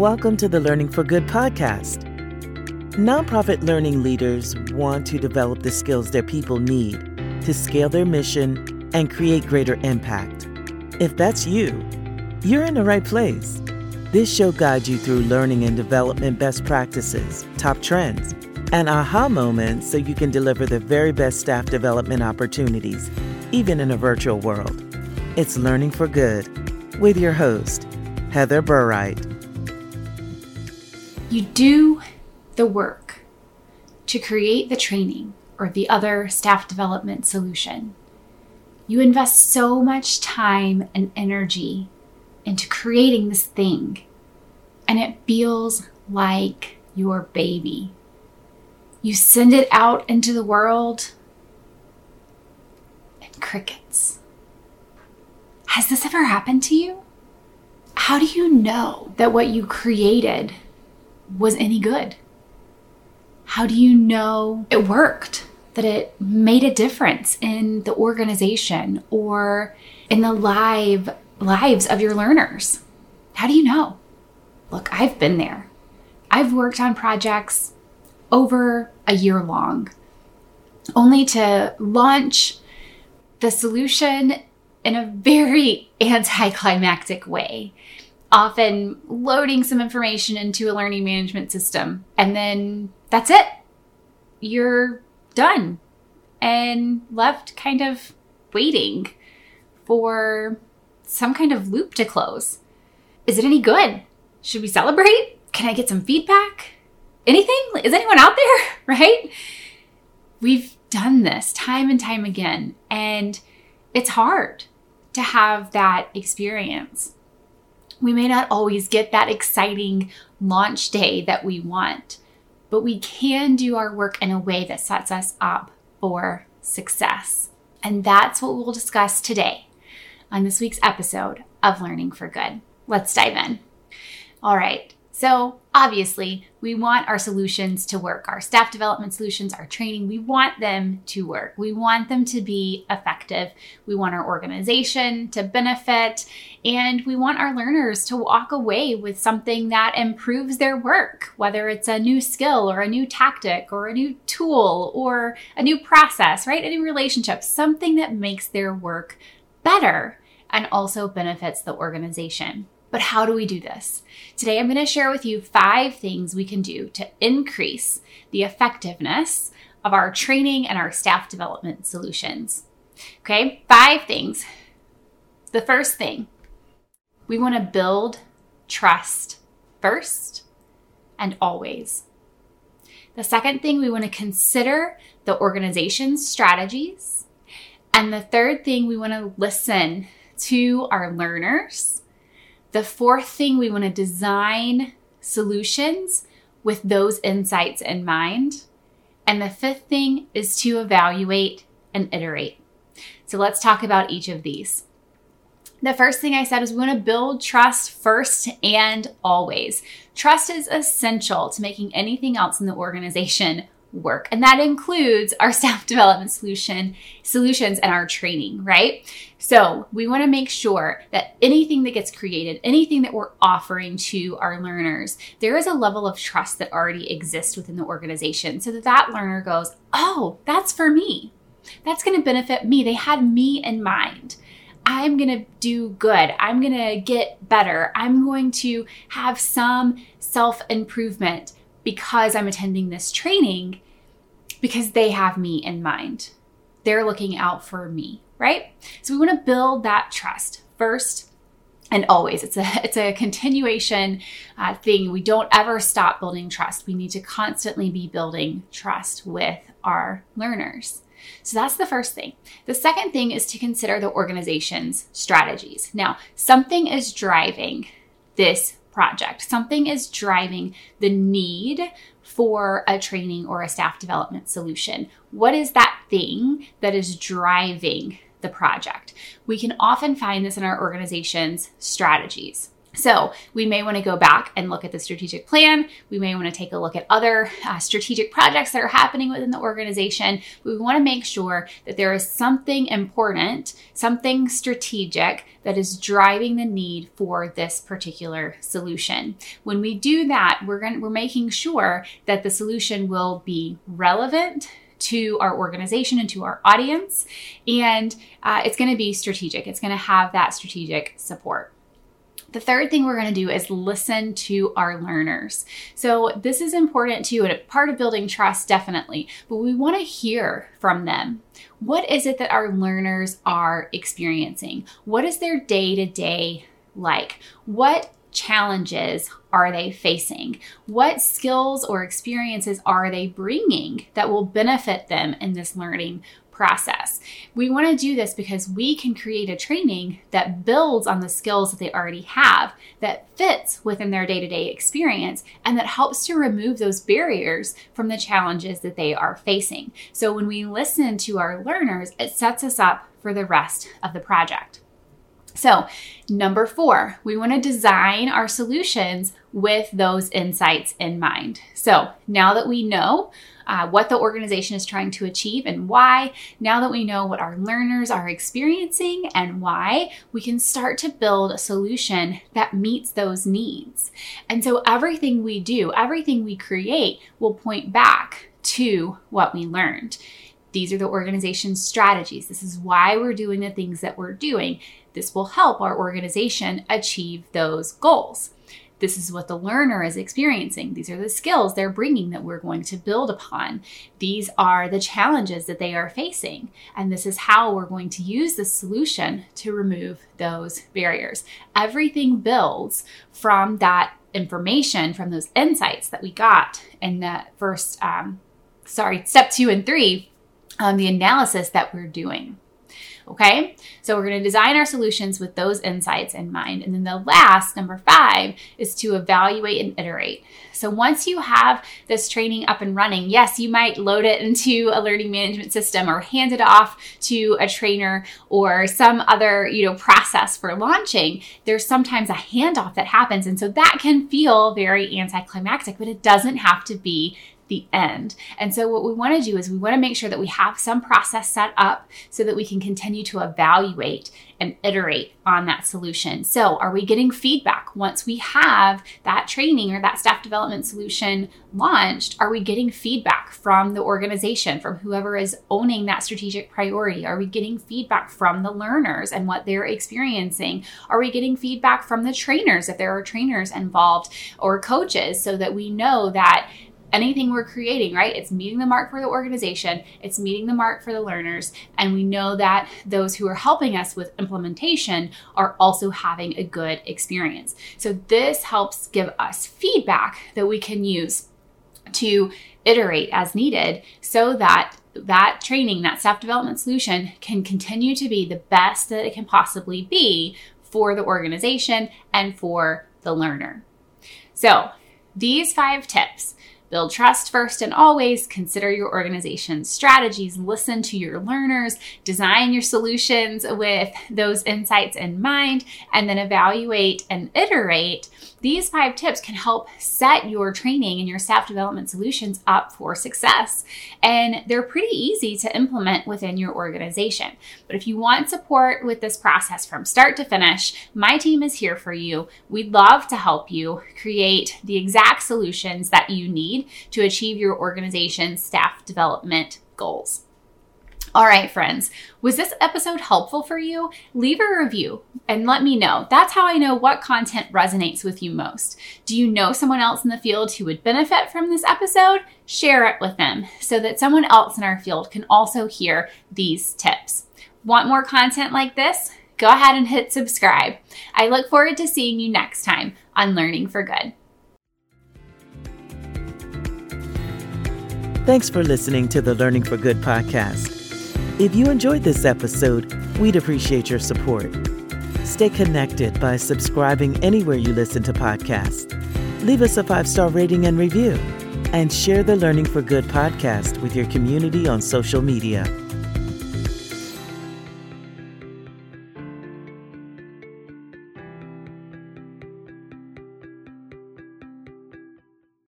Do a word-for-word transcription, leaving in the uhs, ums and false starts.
welcome to the Learning for Good podcast. Nonprofit learning leaders want to develop the skills their people need to scale their mission and create greater impact. If that's you, you're in the right place. This show guides you through learning and development best practices, top trends, and aha moments so you can deliver the very best staff development opportunities, even in a virtual world. It's Learning for Good with your host, Heather Burright. You do the work to create the training or the other staff development solution. You invest so much time and energy into creating this thing, and it feels like your baby. You send it out into the world, and crickets. Has this ever happened to you? How do you know that what you created was any good? How do you know it worked, that it made a difference in the organization or in the live lives of your learners? How do you know? Look, I've been there. I've worked on projects over a year long, only to launch the solution in a very anticlimactic way, often loading some information into a learning management system. And then that's it. You're done and left kind of waiting for some kind of loop to close. Is it any good? Should we celebrate? Can I get some feedback? Anything? Is anyone out there? Right? We've done this time and time again, and it's hard to have that experience. We may not always get that exciting launch day that we want, but we can do our work in a way that sets us up for success. And that's what we'll discuss today on this week's episode of Learning for Good. Let's dive in. All right. So obviously, we want our solutions to work, our staff development solutions, our training, we want them to work. We want them to be effective. We want our organization to benefit, and we want our learners to walk away with something that improves their work, whether it's a new skill or a new tactic or a new tool or a new process, right? A new relationship, something that makes their work better and also benefits the organization. But how do we do this? Today, I'm going to share with you five things we can do to increase the effectiveness of our training and our staff development solutions. Okay, five things. The first thing, we want to build trust first and always. The second thing, we want to consider the organization's strategies. And the third thing, we want to listen to our learners. The fourth thing, we want to design solutions with those insights in mind. And the fifth thing is to evaluate and iterate. So let's talk about each of these. The first thing I said is we want to build trust first and always. Trust is essential to making anything else in the organization work. And that includes our staff development solution solutions and our training, right? So we want to make sure that anything that gets created, anything that we're offering to our learners, there is a level of trust that already exists within the organization so that that learner goes, oh, that's for me. That's going to benefit me. They had me in mind. I'm going to do good. I'm going to get better. I'm going to have some self-improvement because I'm attending this training, because they have me in mind. They're looking out for me, right? So we want to build that trust first and always. It's a it's a continuation uh, thing. We don't ever stop building trust. We need to constantly be building trust with our learners. So that's the first thing. The second thing is to consider the organization's strategies. Now, something is driving this project. Something is driving the need for a training or a staff development solution. What is that thing that is driving the project? We can often find this in our organization's strategies. So we may want to go back and look at the strategic plan. We may want to take a look at other uh, strategic projects that are happening within the organization. We want to make sure that there is something important, something strategic that is driving the need for this particular solution. When we do that, we're going we're making sure that the solution will be relevant to our organization and to our audience, and uh, it's going to be strategic. It's going to have that strategic support. The third thing we're going to do is listen to our learners. So this is important too, and part of building trust, definitely, but we want to hear from them. What is it that our learners are experiencing? What is their day-to-day like? What challenges are they facing? What skills or experiences are they bringing that will benefit them in this learning process? We want to do this because we can create a training that builds on the skills that they already have, that fits within their day-to-day experience, and that helps to remove those barriers from the challenges that they are facing. So when we listen to our learners, it sets us up for the rest of the project. So number four, we want to design our solutions with those insights in mind. So now that we know uh, what the organization is trying to achieve and why, now that we know what our learners are experiencing and why, we can start to build a solution that meets those needs. And so everything we do, everything we create will point back to what we learned. These are the organization's strategies. This is why we're doing the things that we're doing. This will help our organization achieve those goals. This is what the learner is experiencing. These are the skills they're bringing that we're going to build upon. These are the challenges that they are facing. And this is how we're going to use the solution to remove those barriers. Everything builds from that information, from those insights that we got in the first, um, sorry, step two and three. Um, the analysis that we're doing. Okay, so we're going to design our solutions with those insights in mind. And then the last, number five, is to evaluate and iterate. So once you have this training up and running, yes, you might load it into a learning management system or hand it off to a trainer or some other, you know, process for launching. There's sometimes a handoff that happens. And so that can feel very anticlimactic, but it doesn't have to be the end. And so what we want to do is we want to make sure that we have some process set up so that we can continue to evaluate and iterate on that solution. So are we getting feedback once we have that training or that staff development solution launched? Are we getting feedback from the organization, from whoever is owning that strategic priority? Are we getting feedback from the learners and what they're experiencing? Are we getting feedback from the trainers, if there are trainers involved, or coaches, so that we know that anything we're creating, right? It's meeting the mark for the organization, it's meeting the mark for the learners, and we know that those who are helping us with implementation are also having a good experience. So this helps give us feedback that we can use to iterate as needed so that that training, that staff development solution, can continue to be the best that it can possibly be for the organization and for the learner. So these five tips: build trust first and always, consider your organization's strategies, listen to your learners, design your solutions with those insights in mind, and then evaluate and iterate. These five tips can help set your training and your staff development solutions up for success. And they're pretty easy to implement within your organization. But if you want support with this process from start to finish, my team is here for you. We'd love to help you create the exact solutions that you need to achieve your organization's staff development goals. All right, friends, was this episode helpful for you? Leave a review and let me know. That's how I know what content resonates with you most. Do you know someone else in the field who would benefit from this episode? Share it with them so that someone else in our field can also hear these tips. Want more content like this? Go ahead and hit subscribe. I look forward to seeing you next time on Learning for Good. Thanks for listening to the Learning for Good podcast. If you enjoyed this episode, we'd appreciate your support. Stay connected by subscribing anywhere you listen to podcasts. Leave us a five-star rating and review, and share the Learning for Good podcast with your community on social media.